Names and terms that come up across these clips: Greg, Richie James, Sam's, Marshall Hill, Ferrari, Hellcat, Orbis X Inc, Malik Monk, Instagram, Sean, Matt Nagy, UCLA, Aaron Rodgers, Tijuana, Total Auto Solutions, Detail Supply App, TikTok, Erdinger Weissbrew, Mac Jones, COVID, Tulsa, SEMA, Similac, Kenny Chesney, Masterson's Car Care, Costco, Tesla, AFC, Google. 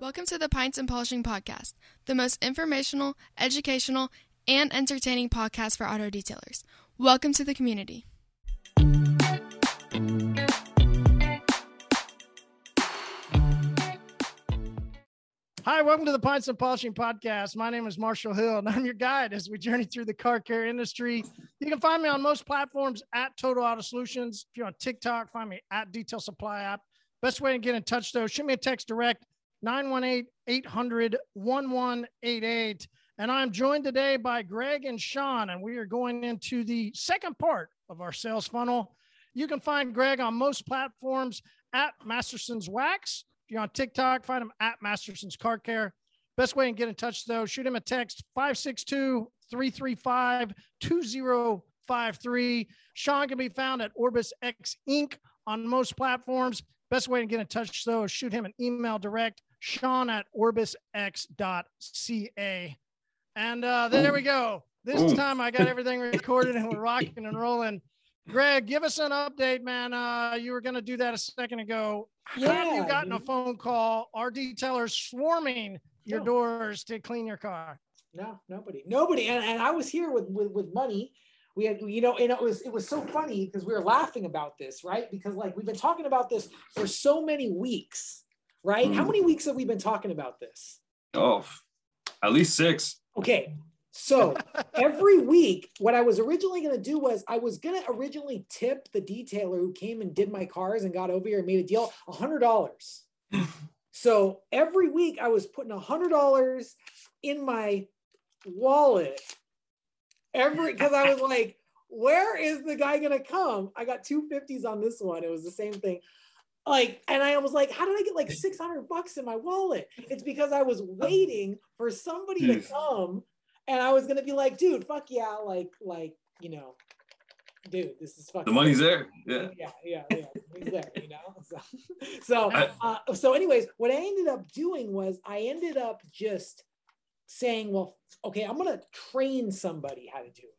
Welcome to the Pints and Polishing Podcast, the most informational, educational, and entertaining podcast for auto detailers. Welcome to the community. Hi, welcome to the Pints and Polishing Podcast. My name is Marshall Hill, and I'm your guide as we journey through the car care industry. You can find me on most platforms at Total Auto Solutions. If you're on TikTok, find me at Detail Supply App. Best way to get in touch, though, shoot me a text direct, 918-800-1188. And I'm joined today by Greg and Sean, and we are going into the second part of our sales funnel. You can find Greg on most platforms at Masterson's Wax. If you're on TikTok, find him at Masterson's Car Care. Best way to get in touch, though, shoot him a text, 562-335-2053. Sean can be found at Orbis X Inc. on most platforms. Best way to get in touch, though, is shoot him an email direct, sean@orbisx.ca. And there we go. This time I got everything recorded and we're rocking and rolling. Greg, give us an update, man. You were going to do that a second ago. Yeah. Have you gotten a phone call? Are detailers swarming your doors to clean your car? No, nobody. And I was here with money. We had, you know, and it was so funny because we were laughing about this, right? Because like we've been talking about this for so many weeks, right? How many weeks have we been talking about this? Oh, at least 6. Okay. So every week, what I was originally going to do was I was going to originally tip the detailer who came and did my cars and got over here and made a deal, $100. So every week I was putting $100 in my wallet. Because I was like, where is the guy going to come? I got 250s on this one. It was the same thing. Like, and I was like, how did I get like $600 in my wallet? It's because I was waiting for somebody to come. And I was going to be like, dude, fuck yeah. Like, you know, dude, this is fucking. The money's there. Yeah. Yeah. He's there, you know? So anyways, what I ended up doing was I ended up just saying, well, okay, I'm going to train somebody how to do it.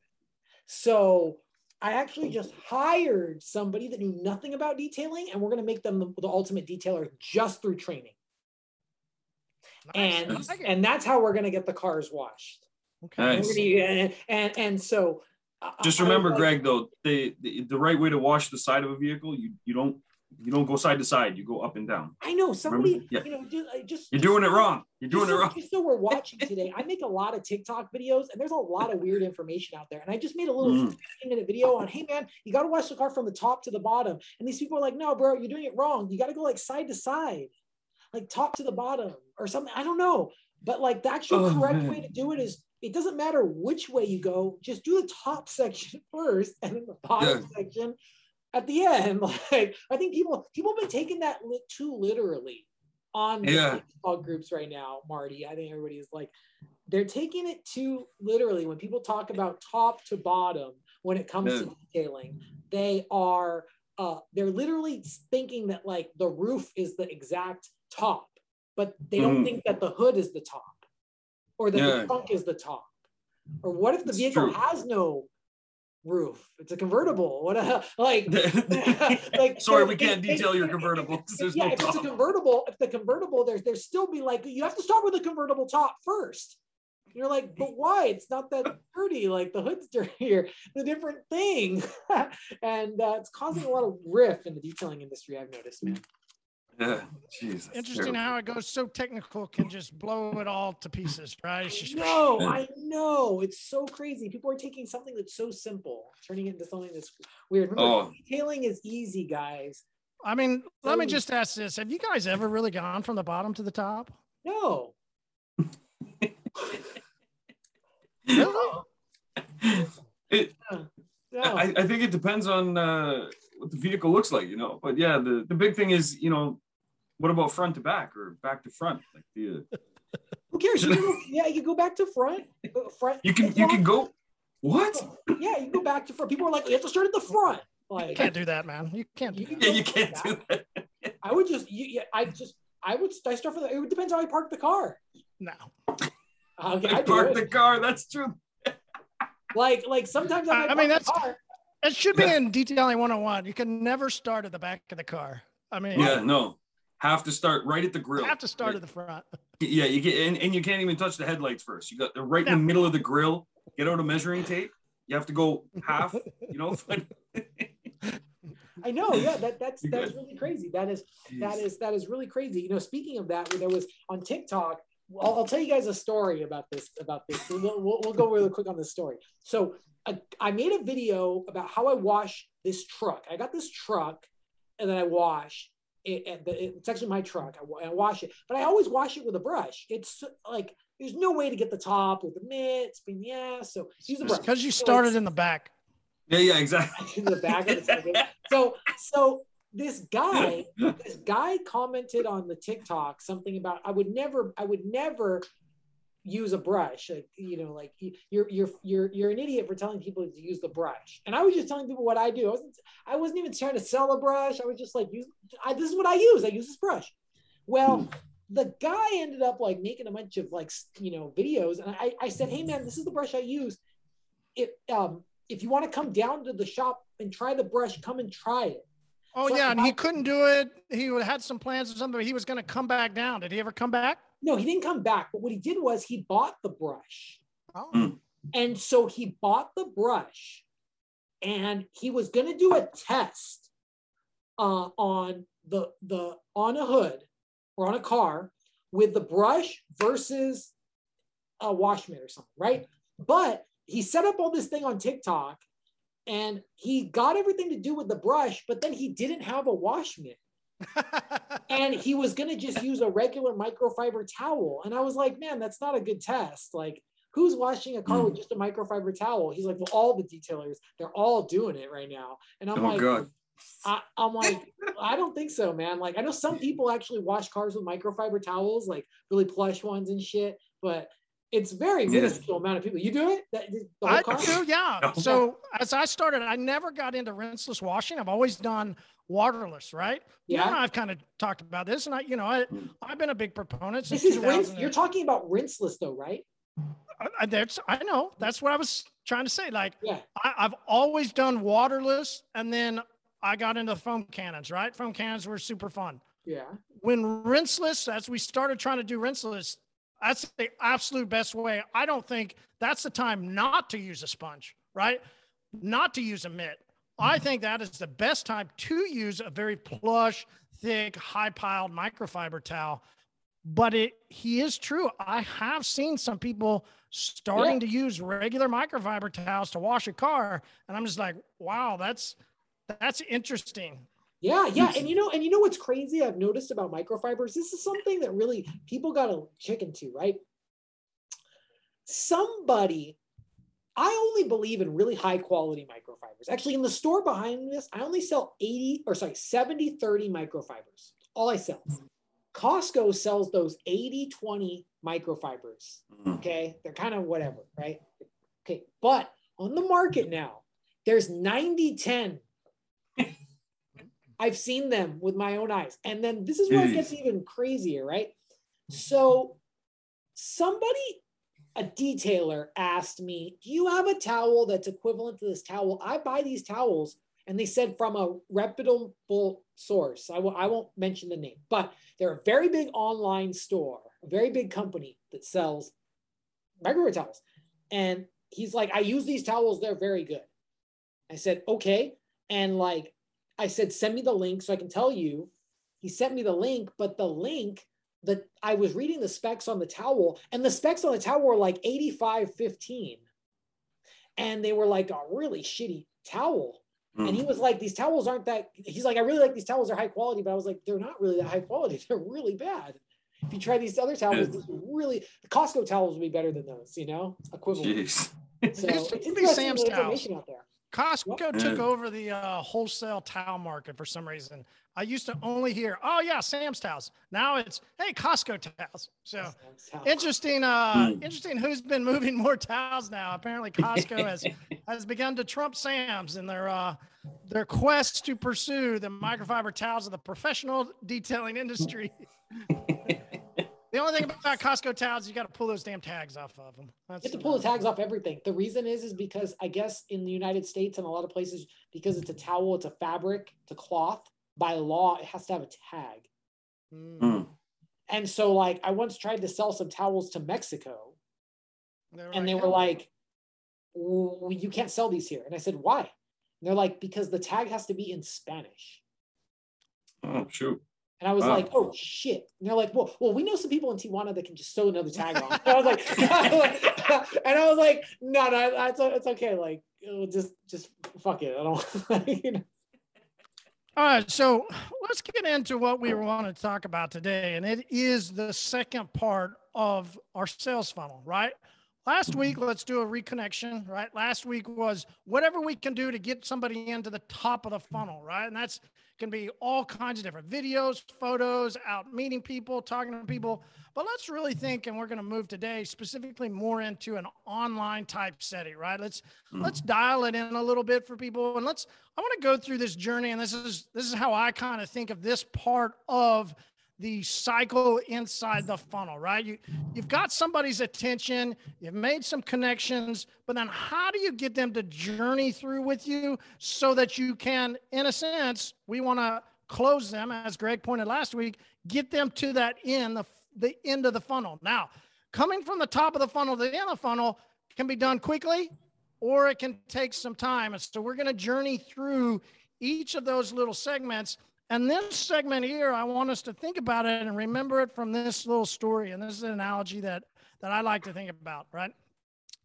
So I actually just hired somebody that knew nothing about detailing, and we're going to make them the ultimate detailer just through training. Nice. And that's how we're going to get the cars washed. Okay. Nice. And so just remember, like, Greg, though, the right way to wash the side of a vehicle, you don't go side to side. You go up and down. I know somebody, you know, just you're doing it wrong. Just so we're watching today. I make a lot of TikTok videos, and there's a lot of weird information out there. And I just made a little 15-minute video on, hey man, you got to wash the car from the top to the bottom. And these people are like, no, bro, you're doing it wrong. You got to go like side to side, like top to the bottom or something. I don't know, but like the actual correct way to do it is. It doesn't matter which way you go, just do the top section first and then the bottom section at the end. Like, I think people have been taking that too literally on all groups right now, Marty. I think everybody's like, they're taking it too literally. When people talk about top to bottom, when it comes to detailing, they are, they're literally thinking that like the roof is the exact top, but they don't think that the hood is the top. Or that the trunk is the top. Or what if the vehicle has no roof? It's a convertible. What a, like, like. Sorry, we can't detail your convertible. No, if top. It's a convertible, if the convertible, there's still be like, you have to start with a convertible top first. And you're like, but why? It's not that dirty. Like the hood's dirtier. The different thing. And it's causing a lot of riff in the detailing industry, I've noticed, man. Yeah, Jesus. Interesting how it goes so technical, can just blow it all to pieces, right? No, I know. It's so crazy. People are taking something that's so simple, turning it into something that's weird. Remember, detailing is easy, guys. I mean, let me just ask this. Have you guys ever really gone from the bottom to the top? No. No. I think it depends on what the vehicle looks like, you know. But yeah, the big thing is, you know, what about front to back or back to front? Like the who cares? You go back to front. You can go what? Yeah, you go back to front. People are like, you have to start at the front. Like, you can't do that, man. You can't. You can't do that. I would just. I start from. It depends how I park the car. No. Okay, I park the car. That's true. Like sometimes I mean that's. It should be in detailing 101. You can never start at the back of the car. I mean, yeah, no, have to start right at the grill. Have to start at the front. Yeah, you get and you can't even touch the headlights first. You got right in the middle of the grill. Get out a measuring tape. You have to go half. You know. I know. Yeah, that's really crazy. That is really crazy. You know, speaking of that, there was on TikTok. I'll tell you guys a story about this. We'll go really quick on this story. So I made a video about how I wash this truck. I got this truck, and then I wash it. It's actually my truck. I wash it, but I always wash it with a brush. It's like there's no way to get the top with the mitts, being the ass. So use the brush. Because you started in the back. Yeah, exactly. The back of the so this guy commented on the TikTok something about I would never use a brush. Like, you know, like you're an idiot for telling people to use the brush. And I was just telling people what I do. I wasn't even trying to sell a brush. I was just like, this is what I use. I use this brush. Well, the guy ended up like making a bunch of videos, and I said, hey man, this is the brush I use. If you want to come down to the shop and try the brush, come and try it. Oh, so yeah, and he couldn't do it. He had some plans or something, but he was going to come back down. Did he ever come back? No, he didn't come back. But what he did was he bought the brush. Oh. And so he bought the brush, and he was going to do a test on on a hood or on a car with the brush versus a wash mitt or something, right? But he set up all this thing on TikTok, and he got everything to do with the brush, but then he didn't have a wash mitt. And he was going to just use a regular microfiber towel. And I was like, man, that's not a good test. Like, who's washing a car with just a microfiber towel? He's like, well, all the detailers, they're all doing it right now. And I'm I'm like, I don't think so, man. Like, I know some people actually wash cars with microfiber towels, like really plush ones and shit, but it's very minuscule amount of people. You do it? I do, yeah. So as I started, I never got into rinseless washing. I've always done waterless, right? Yeah. And I've kind of talked about this, and I've been a big proponent. This is rinse. You're talking about rinseless though, right? I know. That's what I was trying to say. Like, I've always done waterless, and then I got into foam cannons, right? Foam cannons were super fun. Yeah. When rinseless, as we started trying to do rinseless, that's the absolute best way. I don't think that's the time not to use a sponge, right? Not to use a mitt. I think that is the best time to use a very plush, thick, high-piled microfiber towel. But he is true. I have seen some people starting to use regular microfiber towels to wash a car, and I'm just like, wow, that's interesting. Yeah. And you know what's crazy I've noticed about microfibers? This is something that really people got to check into, right? I only believe in really high quality microfibers. Actually, in the store behind this, I only sell 70/30 microfibers. All I sell. Costco sells those 80/20 microfibers. Okay. They're kind of whatever, right? Okay. But on the market now, there's 90/10. I've seen them with my own eyes. And then this is where it gets even crazier, right? So a detailer asked me, do you have a towel that's equivalent to this towel? I buy these towels, and they said from a reputable source. I won't mention the name, but they're a very big online store, a very big company that sells microfiber towels. And he's like, I use these towels. They're very good. I said, okay. And send me the link so I can tell you. He sent me the link, but the link that I was reading the specs on the towel, and the specs on the towel were like 85/15. And they were like a really shitty towel. And he was like, these towels aren't that, he's like, I really like these towels, they're high quality, but I was like, they're not really that high quality. They're really bad. If you try these other towels, the Costco towels would be better than those, equivalent. So it's interesting information out there. Costco took over the wholesale towel market for some reason. I used to only hear, oh yeah, Sam's towels. Now it's, hey, Costco towels. So interesting who's been moving more towels now. Apparently Costco has begun to trump Sam's in their quest to pursue the microfiber towels of the professional detailing industry. The only thing about Costco towels, you got to pull those damn tags off of them. You have to pull the tags off everything. The reason is because I guess in the United States and a lot of places, because it's a towel, it's a fabric, it's a cloth, by law, it has to have a tag. Mm. And so, like, I once tried to sell some towels to Mexico, and they were like, you can't sell these here. And I said, why? And they're like, because the tag has to be in Spanish. Oh, shoot. And I was like, oh, shit. And they're like, well, we know some people in Tijuana that can just sew another tag on. And I was like, no, it's okay. Like, just fuck it. I don't, you know. All right, so let's get into what we want to talk about today. And it is the second part of our sales funnel, right? Last week, let's do a reconnection, right? Last week was whatever we can do to get somebody into the top of the funnel, right? And that's can be all kinds of different videos, photos, out meeting people, talking to people. But let's really think, and we're going to move today specifically more into an online type setting, right? Let's dial it in a little bit for people. And I want to go through this journey. And this is how I kind of think of this part of the cycle inside the funnel, right? You've got somebody's attention, you've made some connections, but then how do you get them to journey through with you so that you can, in a sense, we want to close them, as Greg pointed last week, get them to that end, the end of the funnel. Now, coming from the top of the funnel to the end of the funnel can be done quickly, or it can take some time. And so we're going to journey through each of those little segments. And this segment here, I want us to think about it and remember it from this little story. And this is an analogy that I like to think about, right?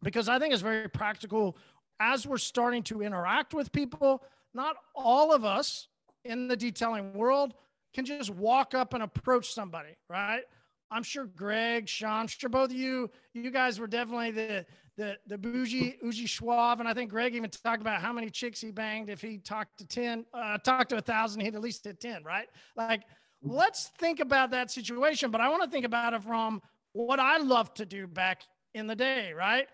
Because I think it's very practical as we're starting to interact with people. Not all of us in the detailing world can just walk up and approach somebody, right? I'm sure Greg, Sean, I'm sure both of you guys were definitely the bougie Uzi Schwab. And I think Greg even talked about how many chicks he banged. If he talked to 1,000, he'd at least hit 10, right? Like, let's think about that situation, but I want to think about it from what I loved to do back in the day, right?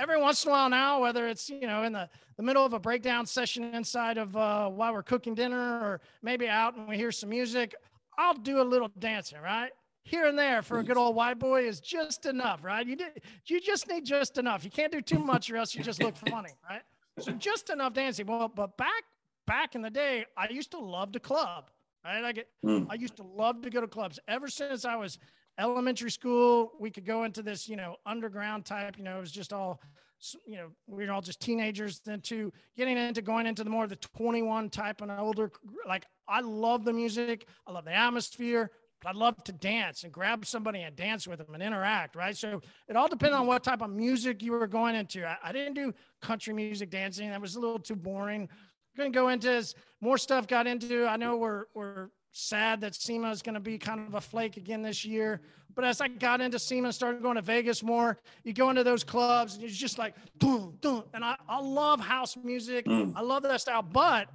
Every once in a while now, whether it's, you know, in the middle of a breakdown session inside of while we're cooking dinner, or maybe out and we hear some music, I'll do a little dancing, right? Here and there for a good old white boy is just enough, right? You just need just enough. You can't do too much, or else you just look funny, right? So just enough dancing. Well, but back in the day, I used to love to club, right? I used to love to go to clubs. Ever since I was elementary school, we could go into this, you know, underground type. You know, it was just all, you know, we were all just teenagers. Then to going into the more of the 21 type and older. Like, I love the music. I love the atmosphere. But I'd love to dance and grab somebody and dance with them and interact, right? So it all depended on what type of music you were going into. I didn't do country music dancing. That was a little too boring. I'm going to go into as more stuff got into. I know we're sad that SEMA is going to be kind of a flake again this year. But as I got into SEMA and started going to Vegas more, you go into those clubs and it's just like, dun, dun. And I love house music. I love that style. But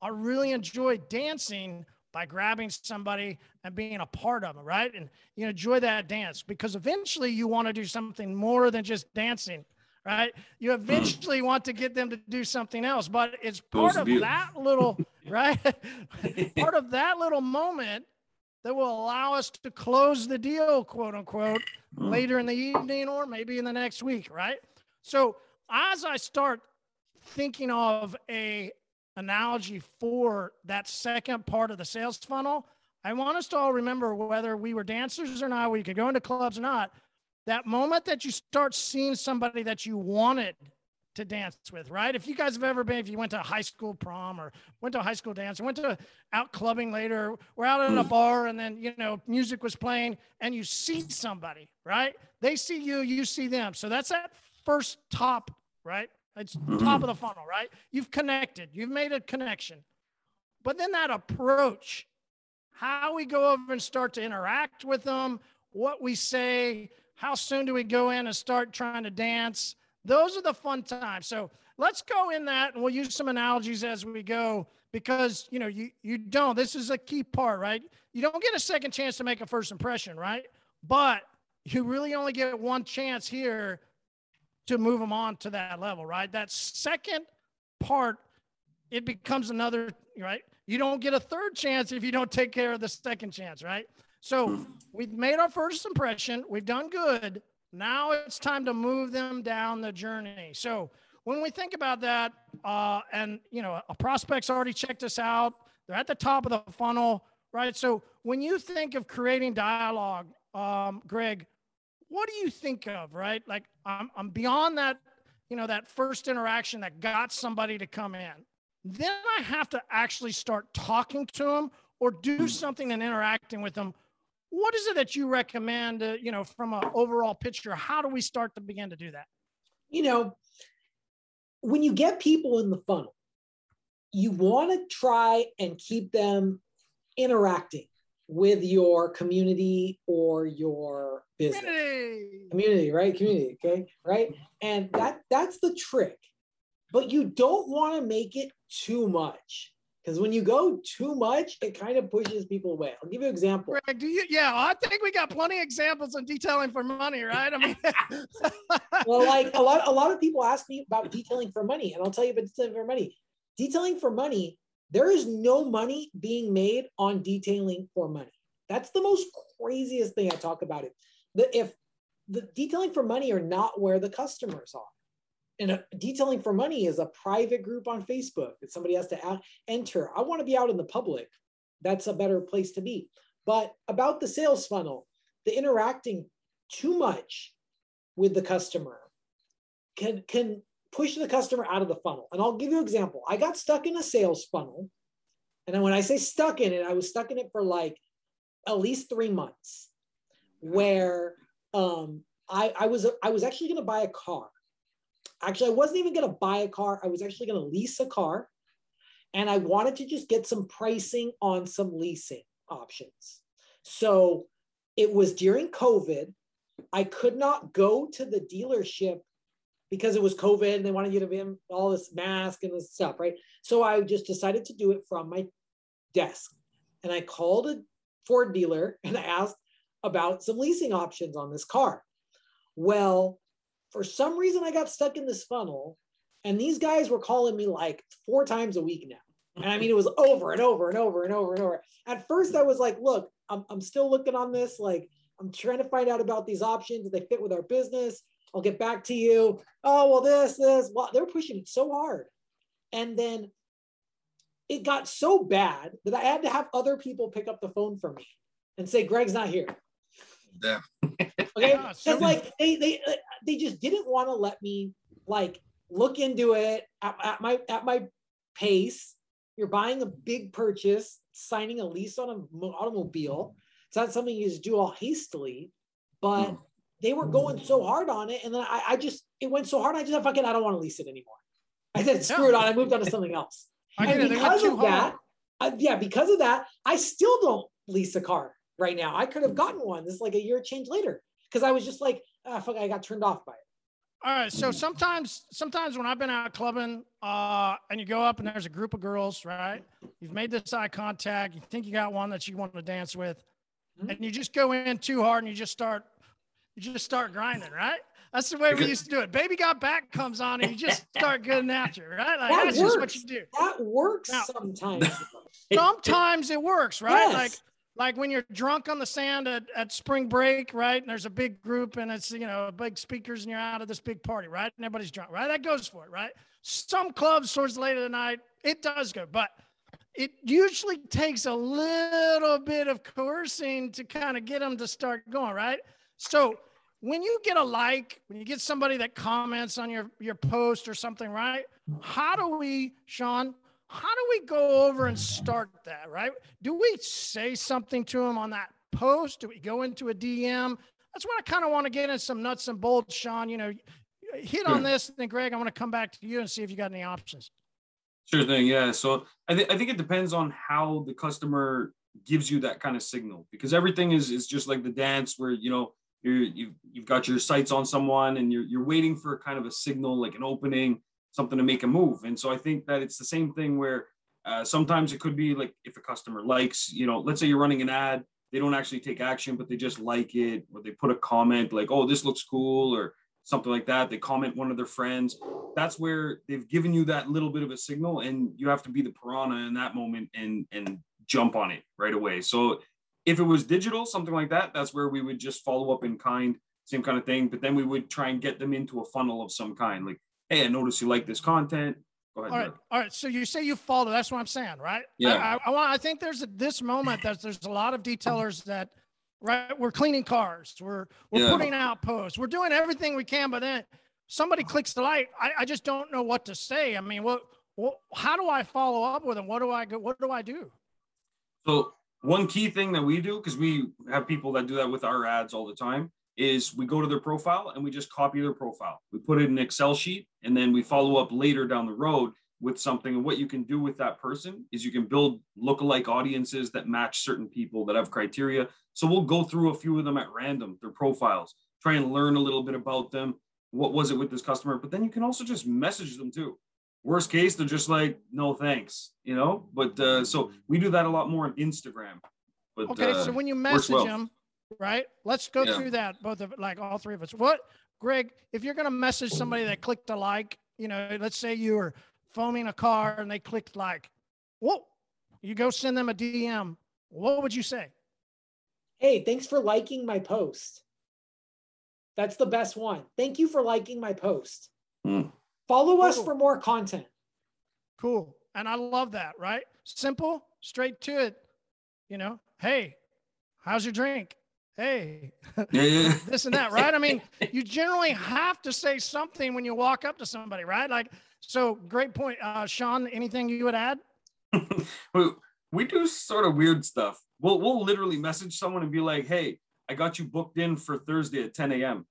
I really enjoy dancing by grabbing somebody and being a part of it, right? And you enjoy that dance, because eventually you want to do something more than just dancing, right? You eventually want to get them to do something else, but it's part of that little, right? Part of that little moment that will allow us to close the deal, quote unquote, later in the evening or maybe in the next week, right? So as I start thinking of a analogy for that second part of the sales funnel, I want us to all remember, whether we were dancers or not, we could go into clubs or not, that moment that you start seeing somebody that you wanted to dance with, right? If you guys have ever been, if you went to a high school prom or went to a high school dance or went to out clubbing later, we're out in a bar and then, you know, music was playing and you see somebody, right? They see you, you see them. So that's that first top, right? It's top of the funnel, right? You've connected, you've made a connection. But then that approach, how we go over and start to interact with them, what we say, how soon do we go in and start trying to dance? Those are the fun times. So let's go in that, and we'll use some analogies as we go, because, you know, you don't, this is a key part, right? You don't get a second chance to make a first impression, right? But you really only get one chance here to move them on to that level, right? That second part, it becomes another, right? You don't get a third chance if you don't take care of the second chance, right? So we've made our first impression, we've done good. Now it's time to move them down the journey. So when we think about that, and you know, a prospect's already checked us out, They're at the top of the funnel, right? So when you think of creating dialogue, Greg, what do you think of, right? Like I'm beyond that, you know, that first interaction that got somebody to come in. Then I have to actually start talking to them or do something and interacting with them. What is it that you recommend, you know, from an overall picture? How do we start to begin to do that? You know, when you get people in the funnel, you want to try and keep them interacting with your community or your business. Community, right? Community, okay, right? And that's the trick. But you don't want to make it too much, because when you go too much, it kind of pushes people away. I'll give you an example. Greg, do you, yeah, I think we got plenty of examples on Detailing for Money, right? I mean, well, like a lot of people ask me about Detailing for Money, and I'll tell you about Detailing for Money. Detailing for Money, there is no money being made on Detailing for Money. That's the most craziest thing I talk about. If the Detailing for Money are not where the customers are. And Detailing for Money is a private group on Facebook that somebody has to enter. I want to be out in the public. That's a better place to be. But about the sales funnel, the interacting too much with the customer can push the customer out of the funnel. And I'll give you an example. I got stuck in a sales funnel. And when I say stuck in it, I was stuck in it for like at least 3 months, where I was actually going to buy a car. Actually, I wasn't even going to buy a car. I was actually going to lease a car. And I wanted to just get some pricing on some leasing options. So it was during COVID. I could not go to the dealership because it was COVID and they wanted you to be all this mask and this stuff, right? So I just decided to do it from my desk. And I called a Ford dealer and I asked about some leasing options on this car. Well, for some reason, I got stuck in this funnel, and these guys were calling me like 4 times a week now. And I mean, it was over and over and over and over and over. At first, I was like, look, I'm still looking on this. Like, I'm trying to find out about these options. Do they fit with our business? I'll get back to you. Oh, well, this. Well, they're pushing it so hard. And then it got so bad that I had to have other people pick up the phone for me and say, Greg's not here. Yeah. Okay, because like they just didn't want to let me like look into it at my pace. You're buying a big purchase, signing a lease on an automobile. It's not something you just do all hastily, but they were going so hard on it, and then it went so hard. I just I don't want to lease it anymore. I said screw it on. I moved on to something else. Because of that, I still don't lease a car right now. I could have gotten one. This is like a year change later. Cause I was just like, oh, fuck, I got turned off by it. All right. So sometimes when I've been out clubbing and you go up and there's a group of girls, right? You've made this eye contact. You think you got one that you want to dance with, and you just go in too hard and you just start grinding, right? That's the way we used to do it. Baby Got Back comes on and you just start getting after it, right? Like that's just what you do. That works now, sometimes. Sometimes it works, right? Yes. Like when you're drunk on the sand at spring break, right? And there's a big group and it's, you know, big speakers and you're out of this big party, right? And everybody's drunk, right? That goes for it, right? Some clubs towards late of the night, it does go, but it usually takes a little bit of coercing to kind of get them to start going, right? So when you get when you get somebody that comments on your post or something, right? How do we go over and start that, right? Do we say something to them on that post? Do we go into a DM? That's what I kind of want to get in some nuts and bolts, Sean. You know, hit on this, and then Greg, I want to come back to you and see if you got any options. Sure thing, yeah. So I think it depends on how the customer gives you that kind of signal, because everything is just like the dance where, you know, you've got your sights on someone and you're waiting for kind of a signal, like an opening, something to make a move. And so I think that it's the same thing where sometimes it could be like if a customer likes, you know, let's say you're running an ad, they don't actually take action, but they just like it, or they put a comment like, oh, this looks cool or something like that. They comment one of their friends. That's where they've given you that little bit of a signal, and you have to be the piranha in that moment and jump on it right away. So if it was digital, something like that, that's where we would just follow up in kind, same kind of thing. But then we would try and get them into a funnel of some kind, like, hey, I noticed you like this content. Go ahead, all right. So you say you follow. That's what I'm saying, right? Yeah. I think there's this moment that there's a lot of detailers that, right? We're cleaning cars. We're putting out posts. We're doing everything we can, but then somebody clicks the light. I just don't know what to say. I mean, what? How do I follow up with them? What do I go? What do I do? So one key thing that we do, because we have people that do that with our ads all the time, is we go to their profile and we just copy their profile. We put it in an Excel sheet, and then we follow up later down the road with something. And what you can do with that person is you can build lookalike audiences that match certain people that have criteria. So we'll go through a few of them at random, their profiles, try and learn a little bit about them. What was it with this customer? But then you can also just message them too. Worst case, they're just like, no, thanks, you know? But so we do that a lot more on Instagram. But, okay, so when you message them, right? Let's go through that, both of all three of us. What, Greg, if you're going to message somebody that clicked a like, you know, let's say you were foaming a car and they clicked like, whoa, you go send them a DM. What would you say? Hey, thanks for liking my post. That's the best one. Thank you for liking my post. Follow us for more content. Cool. And I love that, right? Simple, straight to it. You know, hey, how's your drink? Hey, this and that, right? I mean, you generally have to say something when you walk up to somebody, right? Like, so great point. Sean, anything you would add? We do sort of weird stuff. We'll literally message someone and be like, hey, I got you booked in for Thursday at 10 a.m.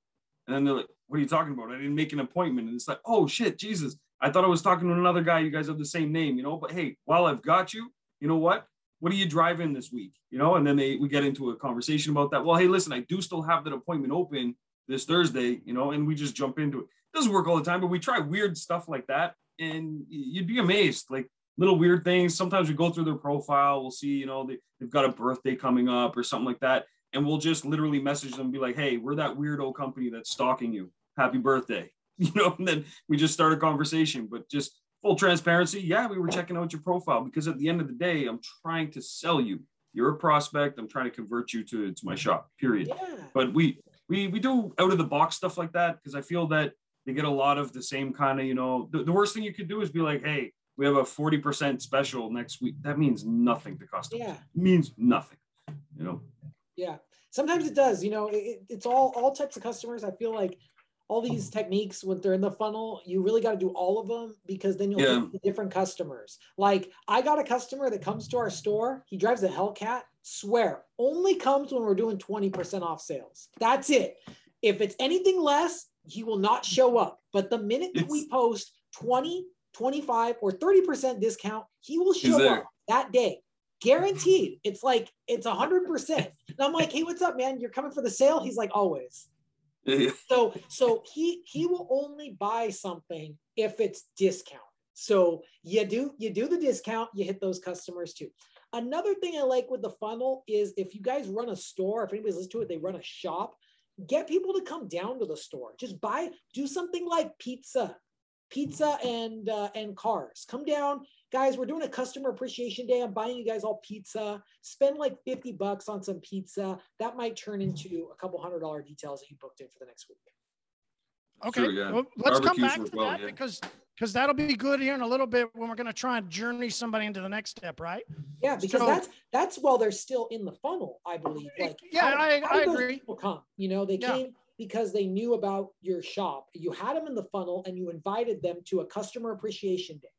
And then they're like, what are you talking about? I didn't make an appointment. And it's like, oh shit, Jesus. I thought I was talking to another guy. You guys have the same name, you know, but hey, while I've got you, you know what are you driving this week? You know? And then we get into a conversation about that. Well, hey, listen, I do still have that appointment open this Thursday, you know, and we just jump into it. It doesn't work all the time, but we try weird stuff like that. And you'd be amazed, like little weird things. Sometimes we go through their profile. We'll see, you know, they've got a birthday coming up or something like that. And we'll just literally message them and be like, hey, we're that weirdo company that's stalking you. Happy birthday. You know, and then we just start a conversation, but just full transparency. Yeah, we were checking out your profile because at the end of the day, I'm trying to sell you. You're a prospect. I'm trying to convert you to my shop, period. Yeah. But we do out of the box stuff like that because I feel that they get a lot of the same kind of, you know, the worst thing you could do is be like, hey, we have a 40% special next week. That means nothing to customers. Yeah. It means nothing, you know. Yeah, sometimes it does. You know, it's all types of customers. I feel like all these techniques, when they're in the funnel, you really got to do all of them because then you'll get different customers. Like I got a customer that comes to our store. He drives a Hellcat. Swear, only comes when we're doing 20% off sales. That's it. If it's anything less, he will not show up. But the minute that we post 20, 25, or 30% discount, he will show up that day. Guaranteed. It's like, it's 100%. And I'm like, hey, what's up, man? You're coming for the sale? He's like, always. So he will only buy something if it's discount. So you do the discount, you hit those customers too. Another thing I like with the funnel is if you guys run a store, if anybody's listened to it, they run a shop, get people to come down to the store. Just buy, do something like pizza and cars. Come down. Guys, we're doing a customer appreciation day. I'm buying you guys all pizza. Spend like $50 on some pizza. That might turn into a couple $100 details that you booked in for the next week. Okay, sure, yeah. Well, let's come back to that because that'll be good here in a little bit when we're going to try and journey somebody into the next step, right? Yeah, because that's while they're still in the funnel, I believe. Like, I agree. People come, you know, they came because they knew about your shop. You had them in the funnel and you invited them to a customer appreciation day.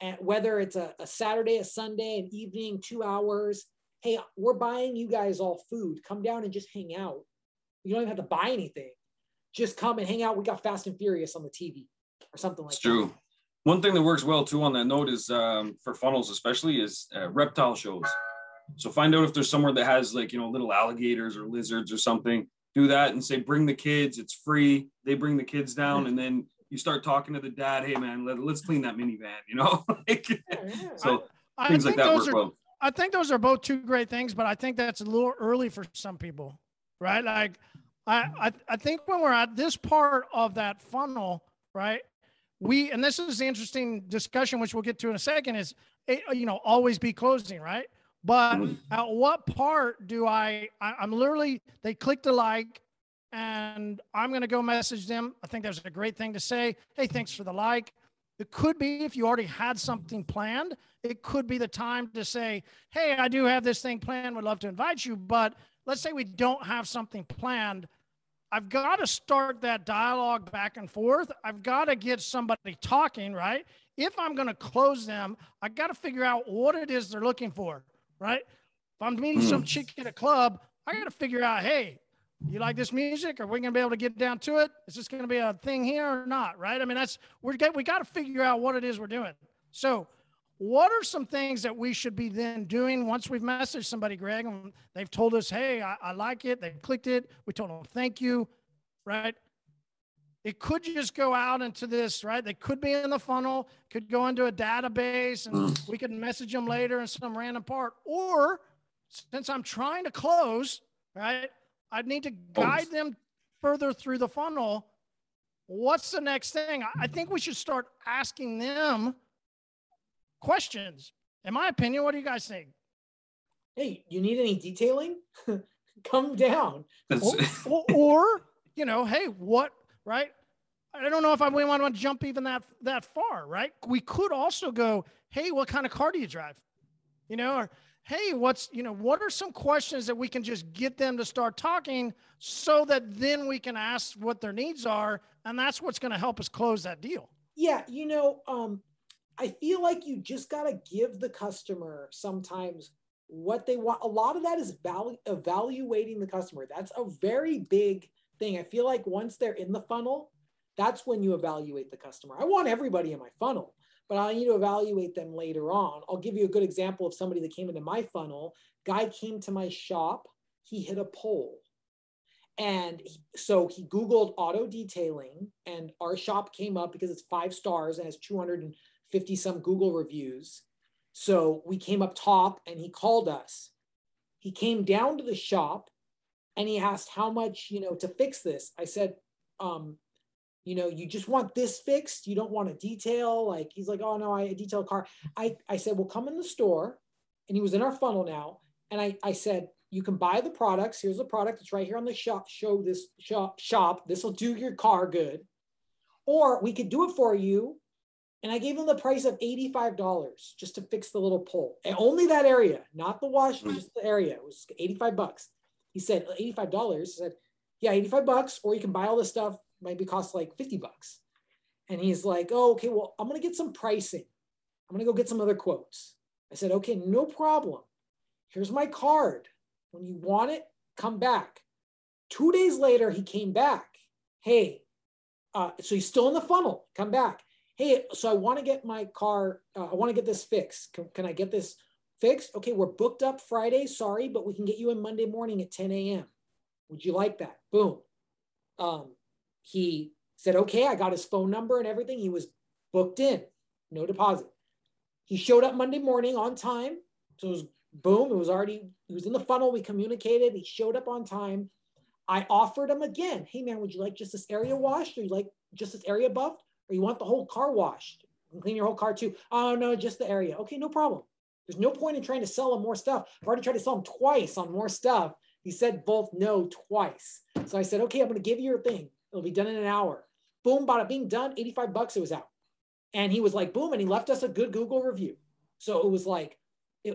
And whether it's a Saturday, a Sunday, an evening, 2 hours, hey, we're buying you guys all food. Come down and just hang out. You don't even have to buy anything. Just come and hang out. We got Fast and Furious on the TV or something like that. It's true. One thing that works well too on that note is for funnels especially is reptile shows. So find out if there's somewhere that has like, you know, little alligators or lizards or something. Do that and say, bring the kids. It's free. They bring the kids down and then you start talking to the dad, hey man, let's clean that minivan, you know? So things like that work well. I think those are both two great things, but I think that's a little early for some people, right? Like I think when we're at this part of that funnel, right? And this is the interesting discussion, which we'll get to in a second, is, you know, always be closing, right? But at what part do I'm literally, they clicked a like, and I'm going to go message them. I think that's a great thing to say. Hey, thanks for the like. It could be if you already had something planned. It could be the time to say, hey, I do have this thing planned. Would love to invite you. But let's say we don't have something planned. I've got to start that dialogue back and forth. I've got to get somebody talking, right? If I'm going to close them, I got to figure out what it is they're looking for, right? If I'm meeting some chick at a club, I got to figure out, hey, you like this music? Are we going to be able to get down to it? Is this going to be a thing here or not? Right? I mean, we got to figure out what it is we're doing. So what are some things that we should be then doing once we've messaged somebody, Greg, and they've told us, hey, I like it. They clicked it. We told them, thank you. Right? It could just go out into this, right? They could be in the funnel, could go into a database, and we could message them later in some random part. Or since I'm trying to close, right? I'd need to guide them further through the funnel. What's the next thing? I think we should start asking them questions. In my opinion, what do you guys think? Hey, you need any detailing? Come down. Or, you know, hey, what, right? I don't know if I want to jump even that far, right? We could also go, hey, what kind of car do you drive? You know, or hey, what are some questions that we can just get them to start talking so that then we can ask what their needs are. And that's what's going to help us close that deal. Yeah. You know, I feel like you just got to give the customer sometimes what they want. A lot of that is evaluating the customer. That's a very big thing. I feel like once they're in the funnel, that's when you evaluate the customer. I want everybody in my funnel, but I need to evaluate them later on. I'll give you a good example of somebody that came into my funnel. Guy came to my shop. He hit a poll. And so he Googled auto detailing, and our shop came up because it's 5 stars and has 250 some Google reviews. So we came up top and he called us. He came down to the shop and he asked how much, to fix this. I said, you just want this fixed. You don't want a detail. Like, he's like, oh no, I detail a car. I said, well, come in the store. And he was in our funnel now. And I said, you can buy the products. Here's the product. It's right here on the shop. This will do your car good. Or we could do it for you. And I gave him the price of $85 just to fix the little pole. And only that area, not the wash, just the area. It was $85. He said, $85. I said, yeah, $85. Or you can buy all this stuff. Maybe cost like $50. And he's like, oh, okay, well, I'm going to get some pricing. I'm going to go get some other quotes. I said, okay, no problem. Here's my card. When you want it, come back. 2 days later, he came back. Hey, so he's still in the funnel. Come back. Hey, so I want to get my car. I want to get this fixed. Can I get this fixed? Okay, we're booked up Friday. Sorry, but we can get you in Monday morning at 10 a.m. Would you like that? Boom. He said, okay, I got his phone number and everything. He was booked in, no deposit. He showed up Monday morning on time. So it was boom. He was in the funnel. We communicated. He showed up on time. I offered him again. Hey man, would you like just this area washed? Or you like just this area buffed? Or you want the whole car washed? You can clean your whole car too. Oh no, just the area. Okay, no problem. There's no point in trying to sell him more stuff. I've already tried to sell him twice on more stuff. He said both no twice. So I said, okay, I'm going to give you your thing. It'll be done in an hour. Boom, bada bing, done. $85, it was out. And he was like, boom. And he left us a good Google review. So it was like,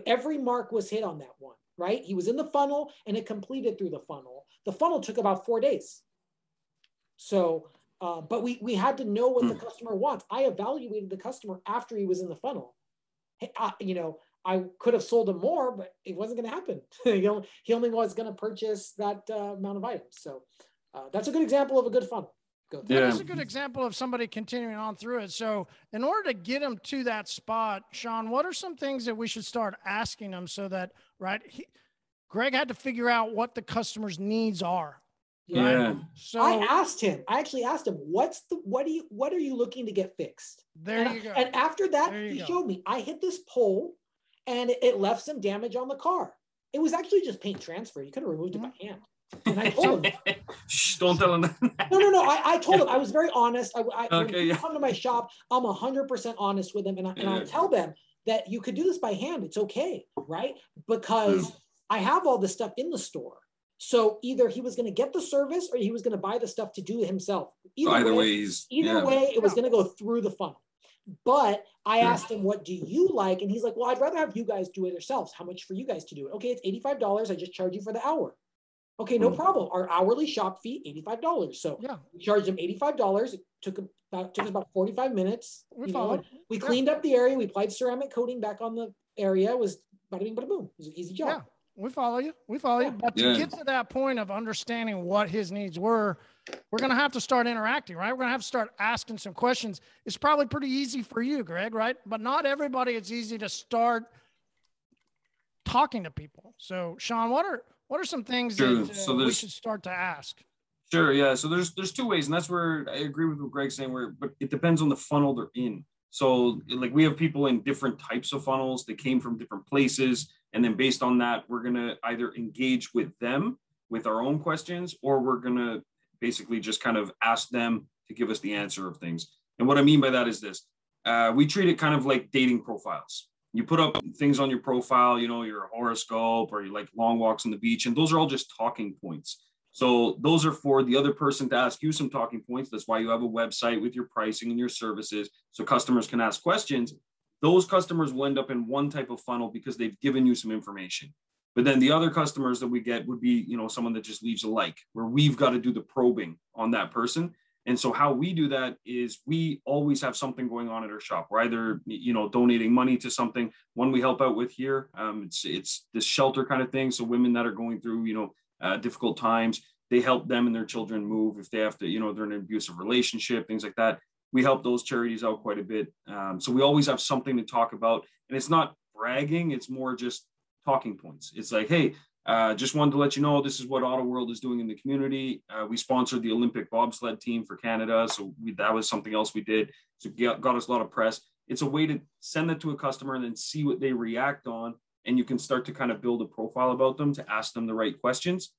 every mark was hit on that one, right? He was in the funnel and it completed through the funnel. The funnel took about 4 days. So, but we had to know what the customer wants. I evaluated the customer after he was in the funnel. I could have sold him more, but it wasn't going to happen. He only was going to purchase that amount of items. So, that's a good example of a good funnel. Yeah. That's a good example of somebody continuing on through it. So in order to get them to that spot, Sean, what are some things that we should start asking them so that, right, Greg had to figure out what the customer's needs are. Right? Yeah. So I actually asked him, what are you looking to get fixed? There you go. And after that, he showed me, I hit this pole and it left some damage on the car. It was actually just paint transfer. You could have removed it by hand. And I told him, shh, don't tell him that. No. I told him, I was very honest. When you come to my shop, I'm 100% honest with them. And I tell them that you could do this by hand. It's okay. Right. Because I have all this stuff in the store. So either he was going to get the service or he was going to buy the stuff to do it himself. Either way, it was going to go through the funnel. But I asked him, what do you like? And he's like, well, I'd rather have you guys do it yourselves. How much for you guys to do it? Okay, it's $85. I just charge you for the hour. Okay, no problem. Our hourly shop fee, $85. So we charged him $85. It took us about 45 minutes. We cleaned up the area. We applied ceramic coating back on the area. It was bada bing, bada boom. It was an easy job. Yeah, we follow you. We follow you. But to get to that point of understanding what his needs were, we're going to have to start interacting, right? We're going to have to start asking some questions. It's probably pretty easy for you, Greg, right? But not everybody, it's easy to start talking to people. So, Sean, what are some things that we should start to ask? Sure, yeah. So there's two ways, and that's where I agree with what Greg's saying, but it depends on the funnel they're in. So, like, we have people in different types of funnels that came from different places, and then based on that, we're going to either engage with them with our own questions, or we're going to basically just kind of ask them to give us the answer of things. And what I mean by that is this. We treat it kind of like dating profiles. You put up things on your profile, you know, your horoscope or you like long walks on the beach, and those are all just talking points. So those are for the other person to ask you some talking points. That's why you have a website with your pricing and your services, so customers can ask questions. Those customers will end up in one type of funnel because they've given you some information. But then the other customers that we get would be, you know, someone that just leaves a like, where we've got to do the probing on that person. And so how we do that is we always have something going on at our shop. We're either, you know, donating money to something. One we help out with here, it's this shelter kind of thing. So women that are going through, you know, difficult times, they help them and their children move if they have to, you know, they're in an abusive relationship, things like that. We help those charities out quite a bit. So we always have something to talk about. And it's not bragging. It's more just talking points. It's like, hey, just wanted to let you know, this is what Auto World is doing in the community. We sponsored the Olympic bobsled team for Canada. So that was something else we did. So got us a lot of press. It's a way to send that to a customer and then see what they react on. And you can start to kind of build a profile about them to ask them the right questions.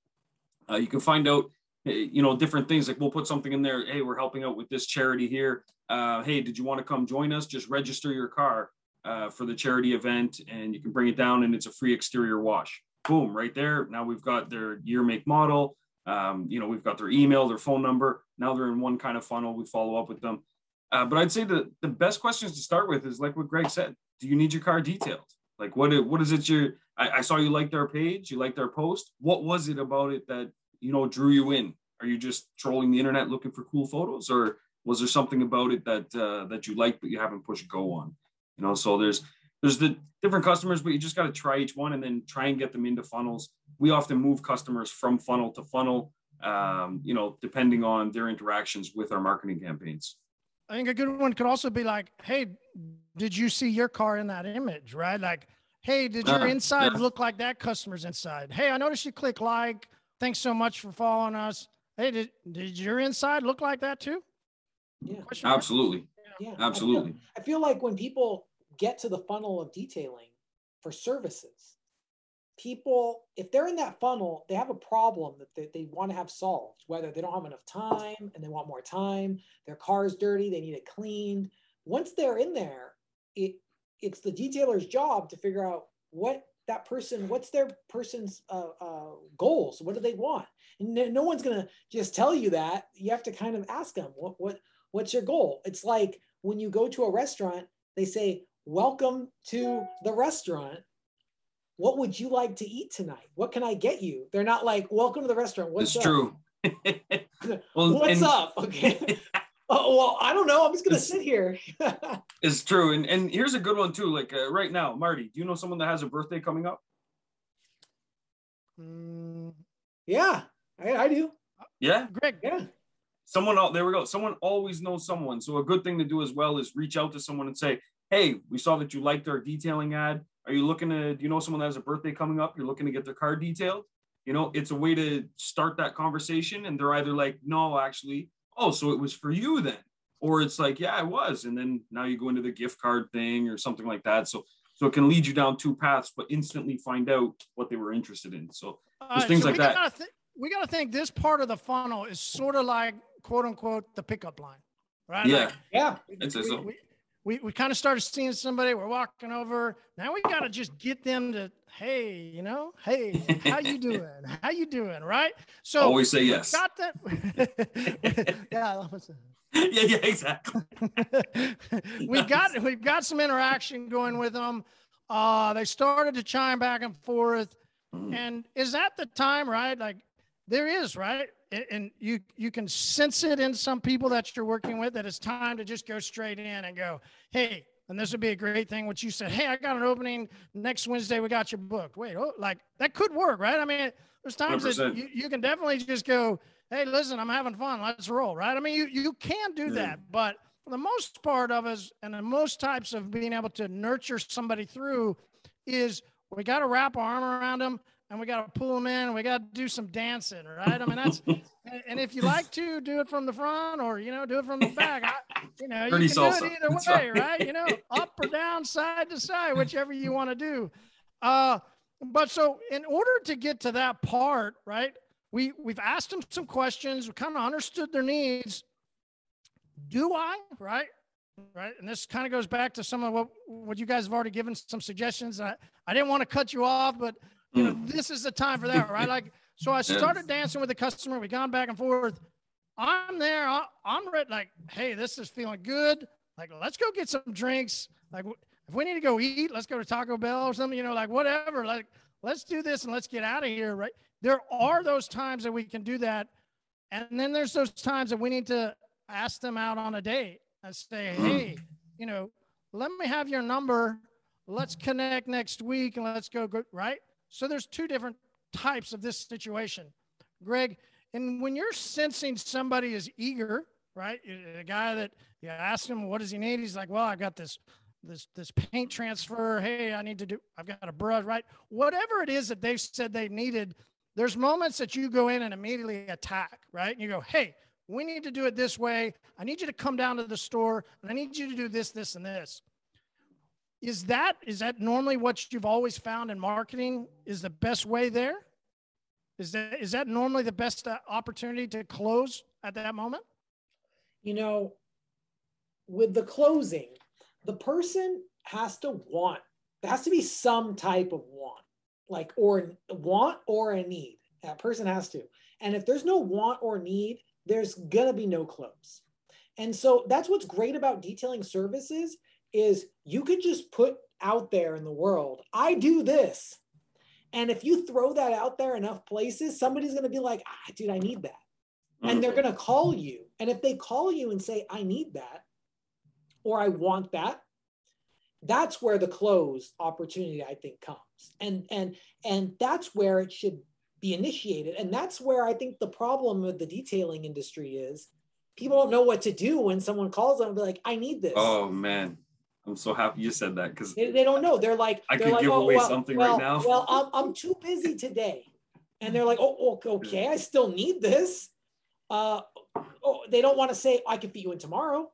You can find out, you know, different things. Like we'll put something in there. Hey, we're helping out with this charity here. Hey, did you want to come join us? Just register your car for the charity event, and you can bring it down, and it's a free exterior wash. Boom, right there. Now we've got their year, make, model. You know, we've got their email, their phone number. Now they're in one kind of funnel. We follow up with them. But I'd say the best questions to start with is like what Greg said. Do you need your car detailed? Like what is it I saw you liked our page, you liked our post. What was it about it that, you know, drew you in? Are you just trolling the internet looking for cool photos? Or was there something about it that that you liked but you haven't pushed go on? You know, so there's the different customers, but you just got to try each one and then try and get them into funnels. We often move customers from funnel to funnel, you know, depending on their interactions with our marketing campaigns. I think a good one could also be like, hey, did you see your car in that image, right? Like, hey, did your inside look like that customer's inside? Hey, I noticed you click like, thanks so much for following us. Hey, did your inside look like that too? Yeah, absolutely. Yeah, absolutely. I feel like when people get to the funnel of detailing for services, people, if they're in that funnel, they have a problem that they want to have solved, whether they don't have enough time and they want more time, their car is dirty, they need it cleaned. Once they're in there, it's the detailer's job to figure out what's their person's goals. What do they want? And no one's going to just tell you that. You have to kind of ask them, what's your goal? It's like when you go to a restaurant, they say, welcome to the restaurant. What would you like to eat tonight? What can I get you? They're not like, welcome to the restaurant. What's up? That's true. Well, what's up? Okay. Oh, well, I don't know. I'm just going to sit here. It's true. And here's a good one too. Like right now, Marty, do you know someone that has a birthday coming up? Yeah, I do. Yeah. Greg. Yeah. There we go. Someone always knows someone. So a good thing to do as well is reach out to someone and say, hey, we saw that you liked our detailing ad. Are you looking to, do you know someone that has a birthday coming up? You're looking to get their car detailed. You know, it's a way to start that conversation. And they're either like, no, actually, oh, so it was for you then. Or it's like, yeah, it was. And then now you go into the gift card thing or something like that. So it can lead you down two paths, but instantly find out what they were interested in. So there's things like that. We got to think this part of the funnel is sort of like, quote unquote, the pickup line, right? Yeah. Like, yeah. We kind of started seeing somebody, we're walking over. Now we got to just get them to, hey, you know, hey, how you doing? How you doing? Right? So always say yes. Got that. Yeah. Yeah, exactly. We've got some interaction going with them. They started to chime back and forth. And is that the time, right? Like there is, right? And you can sense it in some people that you're working with that it's time to just go straight in and go, hey, and this would be a great thing. What you said, hey, I got an opening next Wednesday. We got you booked. Wait, oh, like that could work, right? I mean, there's times 100%. That you can definitely just go, hey, listen, I'm having fun. Let's roll, right? I mean, you can do that, but for the most part of us and the most types of being able to nurture somebody through is we got to wrap our arm around them and we got to pull them in and we got to do some dancing, right? I mean, that's and if you like to do it from the front or, you know, do it from the back, you can salsa. Do it either that's way, right? You know, up or down, side to side, whichever you want to do. But so in order to get to that part, right? We've asked them some questions. We kind of understood their needs. Do I, right? Right. And this kind of goes back to some of what you guys have already given some suggestions. I didn't want to cut you off, but you know, this is the time for that, right? Like, so I started dancing with the customer. We've gone back and forth. I'm there. I'm ready. Like, hey, this is feeling good. Like, let's go get some drinks. Like if we need to go eat, let's go to Taco Bell or something, you know, like whatever, like let's do this and let's get out of here. Right. There are those times that we can do that. And then there's those times that we need to ask them out on a date and say, hey, you know, let me have your number. Let's connect next week and let's go. Right. So there's two different types of this situation, Greg. And when you're sensing somebody is eager, right? A guy that you ask him, what does he need? He's like, well, I got this paint transfer. Hey, I've got a brush, right? Whatever it is that they've said they needed, there's moments that you go in and immediately attack, right? And you go, hey, we need to do it this way. I need you to come down to the store and I need you to do this, this, and this. Is that normally what you've always found in marketing is the best way there? Is that normally the best opportunity to close at that moment? You know, with the closing, the person has to want, there has to be some type of want. Like or want or a need, that person has to. And if there's no want or need, there's gonna be no close. And so that's what's great about detailing services is you could just put out there in the world, I do this. And if you throw that out there enough places, somebody's gonna be like, ah, dude, I need that. And they're gonna call you. And if they call you and say, I need that, or I want that, that's where the close opportunity, I think, comes. And that's where it should be initiated. And that's where I think the problem with the detailing industry is people don't know what to do when someone calls them and be like, I need this. Oh man, I'm so happy you said that because they don't know. They're like, I could give away something right now. Well, I'm too busy today. And they're like, oh, okay, I still need this. They don't want to say, I can fit you in tomorrow.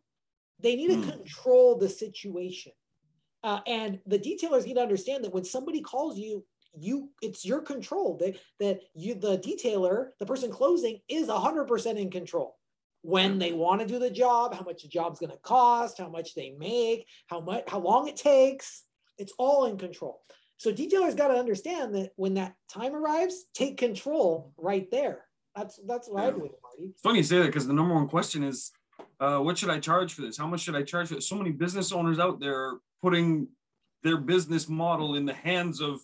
They need to control the situation. And the detailers need to understand that when somebody calls you, it's your control. The detailer, the person closing, is 100% in control. When they want to do the job, how much the job's going to cost, how much they make, how long it takes. It's all in control. So detailers got to understand that when that time arrives, take control right there. That's what I do, Marty. It's funny you say that because the number one question is, what should I charge for this? How much should I charge for this? So many business owners out there putting their business model in the hands of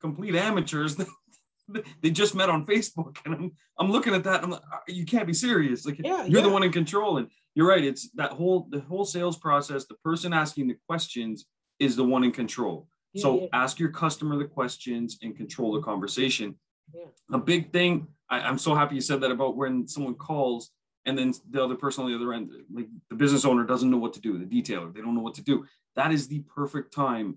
complete amateurs that they just met on Facebook. And I'm looking at that. I'm like, you can't be serious. Like you're the one in control. And you're right. It's that the whole sales process. The person asking the questions is the one in control. Yeah, ask your customer the questions and control the conversation. Yeah. A big thing. I'm so happy you said that about when someone calls. And then the other person on the other end, like the business owner doesn't know what to do. The detailer, they don't know what to do. That is the perfect time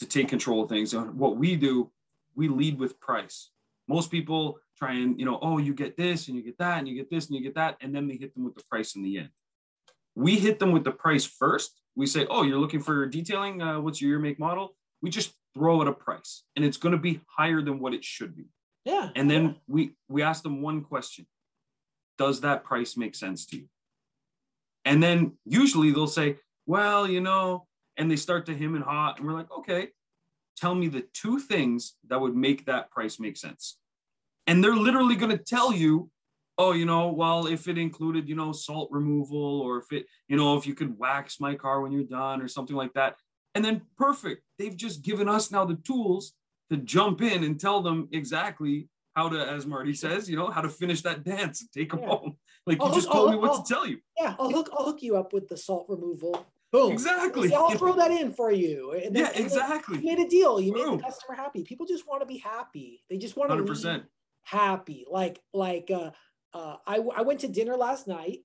to take control of things. And what we do, we lead with price. Most people try and, you know, oh, you get this and you get that and you get this and you get that. And then they hit them with the price in the end. We hit them with the price first. We say, oh, you're looking for detailing. What's your year, make, model? We just throw at a price and it's going to be higher than what it should be. Yeah. And then we ask them one question. Does that price make sense to you? And then usually they'll say, well, you know, and they start to hem and haw, and we're like, okay, tell me the two things that would make that price make sense. And they're literally going to tell you, oh, you know, well, if it included, you know, salt removal, or if it, you know, if you could wax my car when you're done or something like that. And then perfect. They've just given us now the tools to jump in and tell them exactly how to, as Marty says, you know, how to finish that dance and take them home. Like, you just told me what to tell you. Yeah, I'll hook you up with the salt removal. Boom. Exactly. So I'll throw that in for you. And then, exactly. You made a deal. You made the customer happy. People just want to be happy. They just want to be 100%. Happy. I went to dinner last night.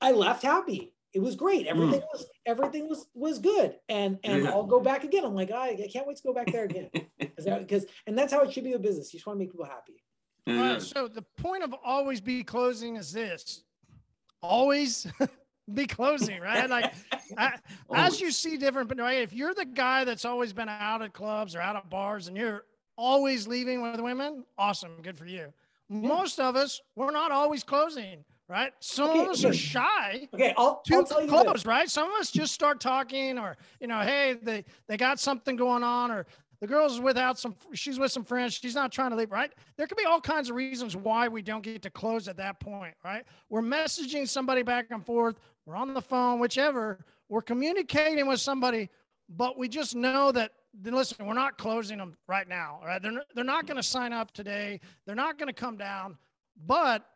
I left happy. It was great. Everything was good. And I'll go back again. I'm like, I can't wait to go back there again. And that's how it should be with business. You just want to make people happy. So the point of always be closing is this: always be closing, right? Like, as you see different, but if you're the guy that's always been out at clubs or out at bars and you're always leaving with women, awesome, good for you. Most of us, we're not always closing. Right? Some of us are shy to close, right? Some of us just start talking, or, you know, hey, they got something going on, or the girl's she's with some friends, she's not trying to leave, right? There could be all kinds of reasons why we don't get to close at that point, right? We're messaging somebody back and forth, we're on the phone, whichever, we're communicating with somebody, but we just know that, listen, we're not closing them right now, right? They're not going to sign up today. They're not going to come down, but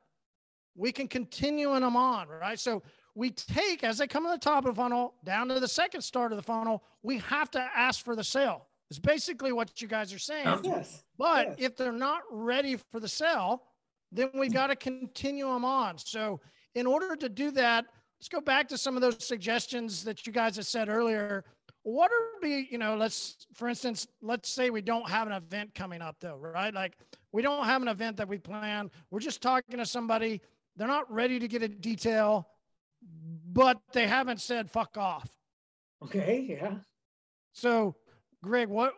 we can continue them on, right? So we take, as they come to the top of the funnel, down to the second start of the funnel, we have to ask for the sale. It's basically what you guys are saying. Yes. But if they're not ready for the sale, then we've got to continue them on. So in order to do that, let's go back to some of those suggestions that you guys had said earlier. What are let's say we don't have an event coming up though, right? Like, we don't have an event that we planned. We're just talking to somebody. They're not ready to get a detail, but they haven't said fuck off. Okay, yeah. So, Greg, what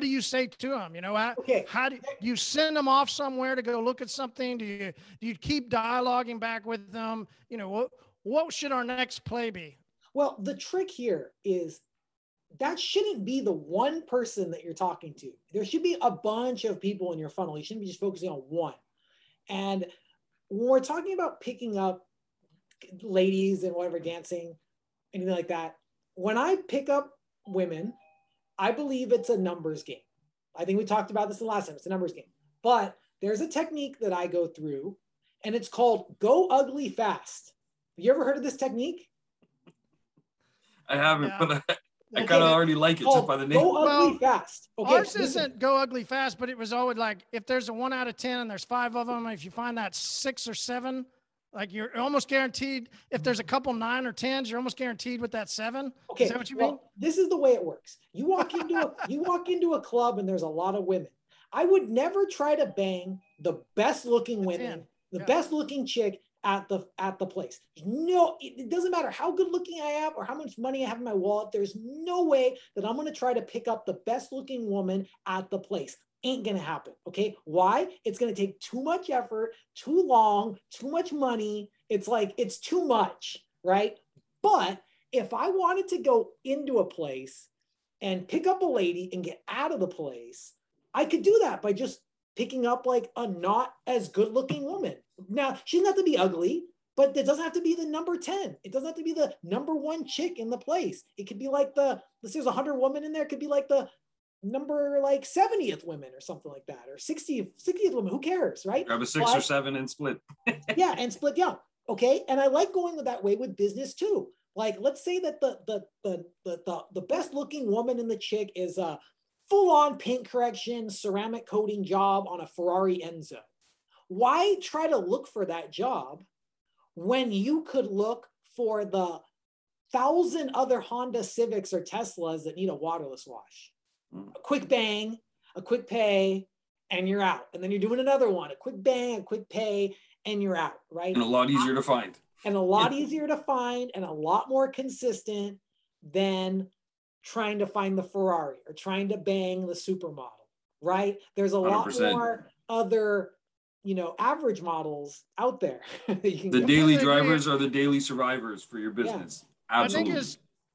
do you say to them? You know, how do you send them off somewhere to go look at something? Do you keep dialoguing back with them? You know, what should our next play be? Well, the trick here is that shouldn't be the one person that you're talking to. There should be a bunch of people in your funnel. You shouldn't be just focusing on one. And when we're talking about picking up ladies and whatever, dancing, anything like that, when I pick up women, I believe it's a numbers game. I think we talked about this the last time. It's a numbers game. But there's a technique that I go through, and it's called go ugly fast. Have you ever heard of this technique? I haven't, but I kind of already like it just by the name. Go ugly fast. Okay, ours isn't go ugly fast, but it was always like, if there's a 1 out of 10 and there's 5 of them, if you find that 6 or 7, like, you're almost guaranteed. If there's a couple 9 or 10s, you're almost guaranteed with that 7. Okay, is that what you mean? This is the way it works. You walk into a club and there's a lot of women. I would never try to bang the best looking women, the best looking chick at the place. No, it doesn't matter how good looking I am or how much money I have in my wallet. There's no way that I'm going to try to pick up the best looking woman at the place. Ain't going to happen. Okay. Why? It's going to take too much effort, too long, too much money. It's like, it's too much. Right. But if I wanted to go into a place and pick up a lady and get out of the place, I could do that by just picking up like a not as good looking woman. Now, she doesn't have to be ugly, but it doesn't have to be the number 10. It doesn't have to be the number 1 chick in the place. It could be like there's 100 women in there. It could be like the number 70th women or something like that, or 60th women. Who cares, right? Grab a 6 or 7 and split. Yeah, and split down. Okay, and I like going that way with business too. Like, let's say that the best looking woman in the chick is a full on paint correction, ceramic coating job on a Ferrari Enzo. Why try to look for that job when you could look for the 1,000 other Honda Civics or Teslas that need a waterless wash? A quick bang, a quick pay, and you're out. And then you're doing another one, a quick bang, a quick pay, and you're out, right? And a lot easier to find. And a lot easier to find, and a lot more consistent than trying to find the Ferrari or trying to bang the supermodel, right? There's a 100%. Lot more other, you know, average models out there. The daily drivers are the daily survivors for your business. Yeah. Absolutely.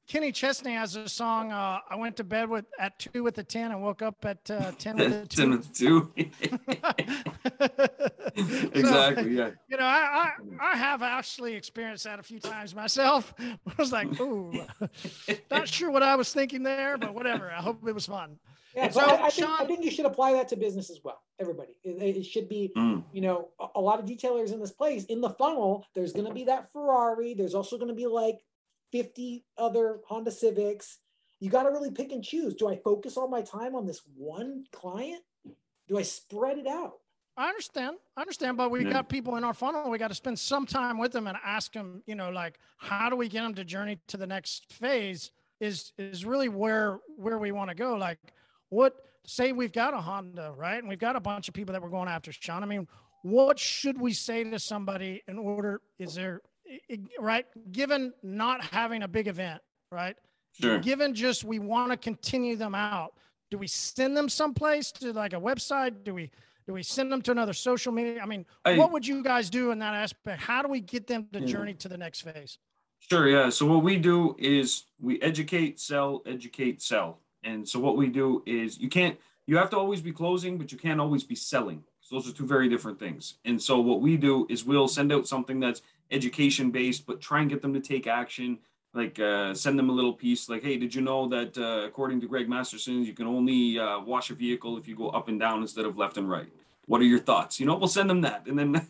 Kenny Chesney has a song, I went to bed with at 2 with a 10 and woke up at 10 with a 2. 10 with a 2. Exactly, yeah. You know, I have actually experienced that a few times myself. I was like, ooh, not sure what I was thinking there, but whatever. I hope it was fun. Yeah, so I think you should apply that to business as well, everybody. It should be, you know, a lot of detailers in this place. In the funnel, there's going to be that Ferrari. There's also going to be like 50 other Honda Civics. You got to really pick and choose. Do I focus all my time on this one client? Do I spread it out? I understand, but we've got people in our funnel. We got to spend some time with them and ask them, you know, like, how do we get them to journey to the next phase is really where we want to go. Like, what, say we've got a Honda, right? And we've got a bunch of people that we're going after, Sean. I mean, what should we say to somebody in order, is there, right, given not having a big event, right? Sure. Given just we want to continue them out, do we send them someplace to like a website? Do we send them to another social media? I mean, what would you guys do in that aspect? How do we get them to journey to the next phase? Sure, yeah. So what we do is we educate, sell. And so what we do is you have to always be closing, but you can't always be selling. So those are two very different things. And so what we do is we'll send out something that's education based, but try and get them to take action. Like send them a little piece like, hey, did you know that according to Greg Masterson, you can only wash a vehicle if you go up and down instead of left and right? What are your thoughts? You know, we'll send them that. And then,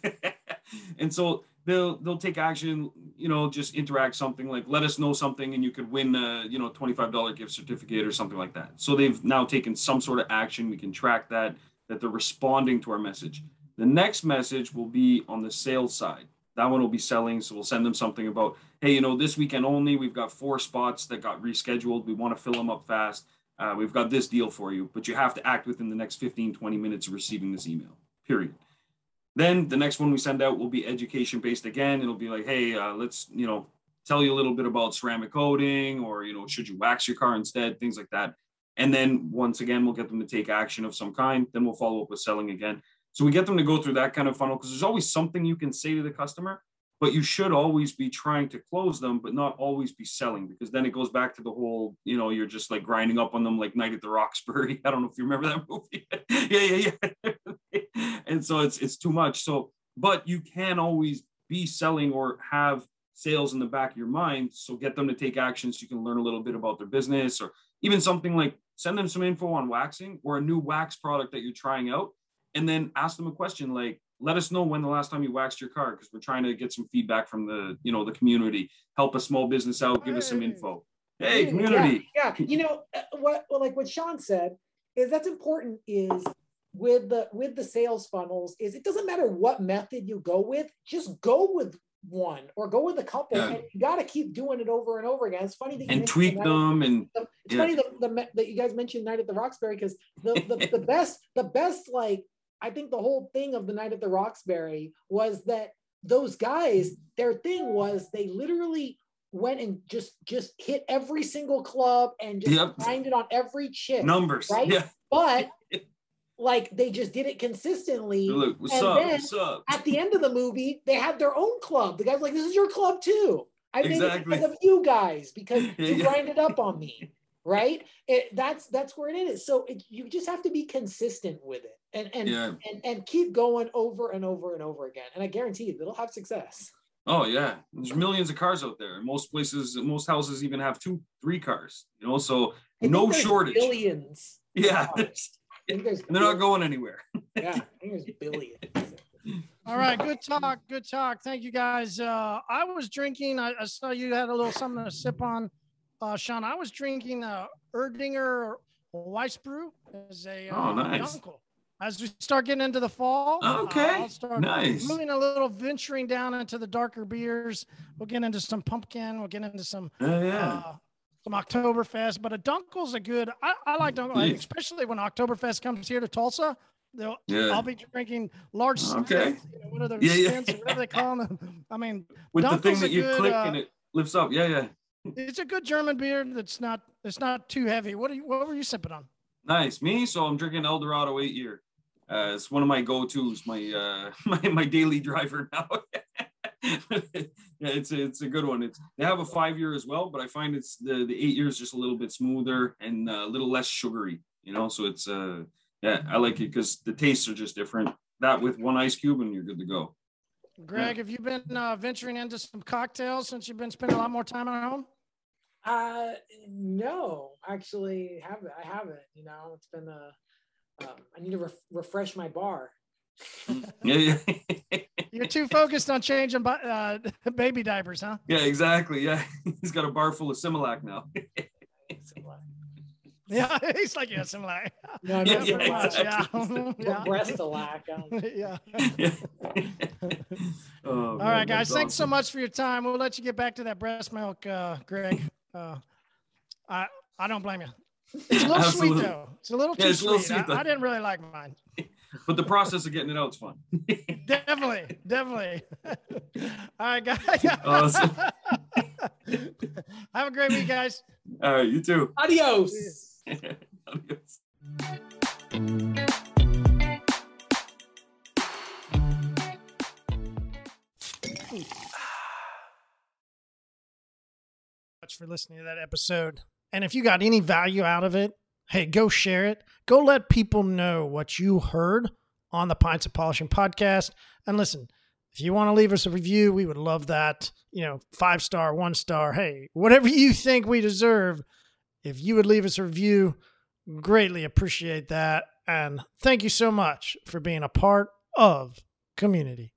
and so they'll take action, you know, just interact something like, let us know something and you could win a, you know, $25 gift certificate or something like that. So they've now taken some sort of action. We can track that they're responding to our message. The next message will be on the sales side. That one will be selling. So we'll send them something about, hey, you know, this weekend only, we've got 4 spots that got rescheduled. We want to fill them up fast. We've got this deal for you, but you have to act within the next 15, 20 minutes of receiving this email, period. Then the next one we send out will be education-based again. It'll be like, hey, let's, you know, tell you a little bit about ceramic coating or, you know, should you wax your car instead, things like that. And then once again, we'll get them to take action of some kind. Then we'll follow up with selling again. So we get them to go through that kind of funnel because there's always something you can say to the customer, but you should always be trying to close them, but not always be selling, because then it goes back to the whole, you know, you're just like grinding up on them like Night at the Roxbury. I don't know if you remember that movie. Yeah. And so it's too much. So, but you can always be selling or have sales in the back of your mind. So get them to take action so you can learn a little bit about their business, or even something like send them some info on waxing or a new wax product that you're trying out. And then ask them a question like, let us know when the last time you waxed your car, because we're trying to get some feedback from the, you know, the community, help a small business out, give us some info. Hey, community. Yeah. You know, what Sean said is that's important is with the sales funnels is it doesn't matter what method you go with, just go with one or go with a couple, and you got to keep doing it over and over again. It's funny that you tweak them, and it's funny that you guys mentioned Night at the Roxbury, because the best like, I think the whole thing of the Night at the Roxbury was that those guys, their thing was they literally went and just hit every single club and just grinded on every chick. Numbers, right? Yeah. But like they just did it consistently. Look, what's up? At the end of the movie, they had their own club. The guy's like, this is your club too. I made it because of you guys, because you grinded up on me. Right? That's where it is. So you just have to be consistent with it and keep going over and over and over again. And I guarantee you, it'll have success. Oh yeah. There's millions of cars out there. Most places, most houses even have 2, 3 cars, you know, so no shortage. Billions. Yeah. There's and they're not going anywhere. Yeah. I think there's billions. All right. Good talk. Thank you guys. I was drinking. I saw you had a little something to sip on. Sean, I was drinking Erdinger Weissbrew as a uncle. As we start getting into the fall, I'll start moving a little, venturing down into the darker beers. We'll get into some pumpkin. We'll get into some Oktoberfest. But a Dunkel's a good. I like Dunkel, especially when Oktoberfest comes here to Tulsa. I'll be drinking large skins. You know, what are those skins? Whatever they call them. I mean, with Dunkel's the thing that you click and it lifts up. Yeah. It's a good German beer that's not too heavy. What were you sipping on? Nice. Me? So I'm drinking Eldorado 8 Year. It's one of my go-tos, my daily driver now. It's a good one. They have a 5-year as well, but I find it's the 8 years just a little bit smoother and a little less sugary, you know. So it's yeah, I like it because the tastes are just different. That with one ice cube and you're good to go. Greg, have you been venturing into some cocktails since you've been spending a lot more time at home? No, actually, I haven't. You know, it's been I need to refresh my bar. Yeah, yeah. You're too focused on changing baby diapers, huh? Yeah, exactly. Yeah, he's got a bar full of Similac now. Yeah, he's like, yeah, Similac. No, yeah, yeah, exactly. Yeah. Brestilac. Yeah. Yeah. Oh, all man, right, guys. Awesome. Thanks so much for your time. We'll let you get back to that breast milk, Greg. I don't blame you. It's a little Absolutely. Sweet though. It's a little too sweet. I didn't really like mine. But the process of getting it out is fun. Definitely, definitely. All right, guys. Awesome. Have a great week, guys. All right, you too. Adios. Adios. Much for listening to that episode. And if you got any value out of it, hey, go share it. Go let people know what you heard on the Pints of Polishing podcast. And listen, if you want to leave us a review, we would love that. You know, 5-star, 1-star, hey, whatever you think we deserve. If you would leave us a review, greatly appreciate that. And thank you so much for being a part of community.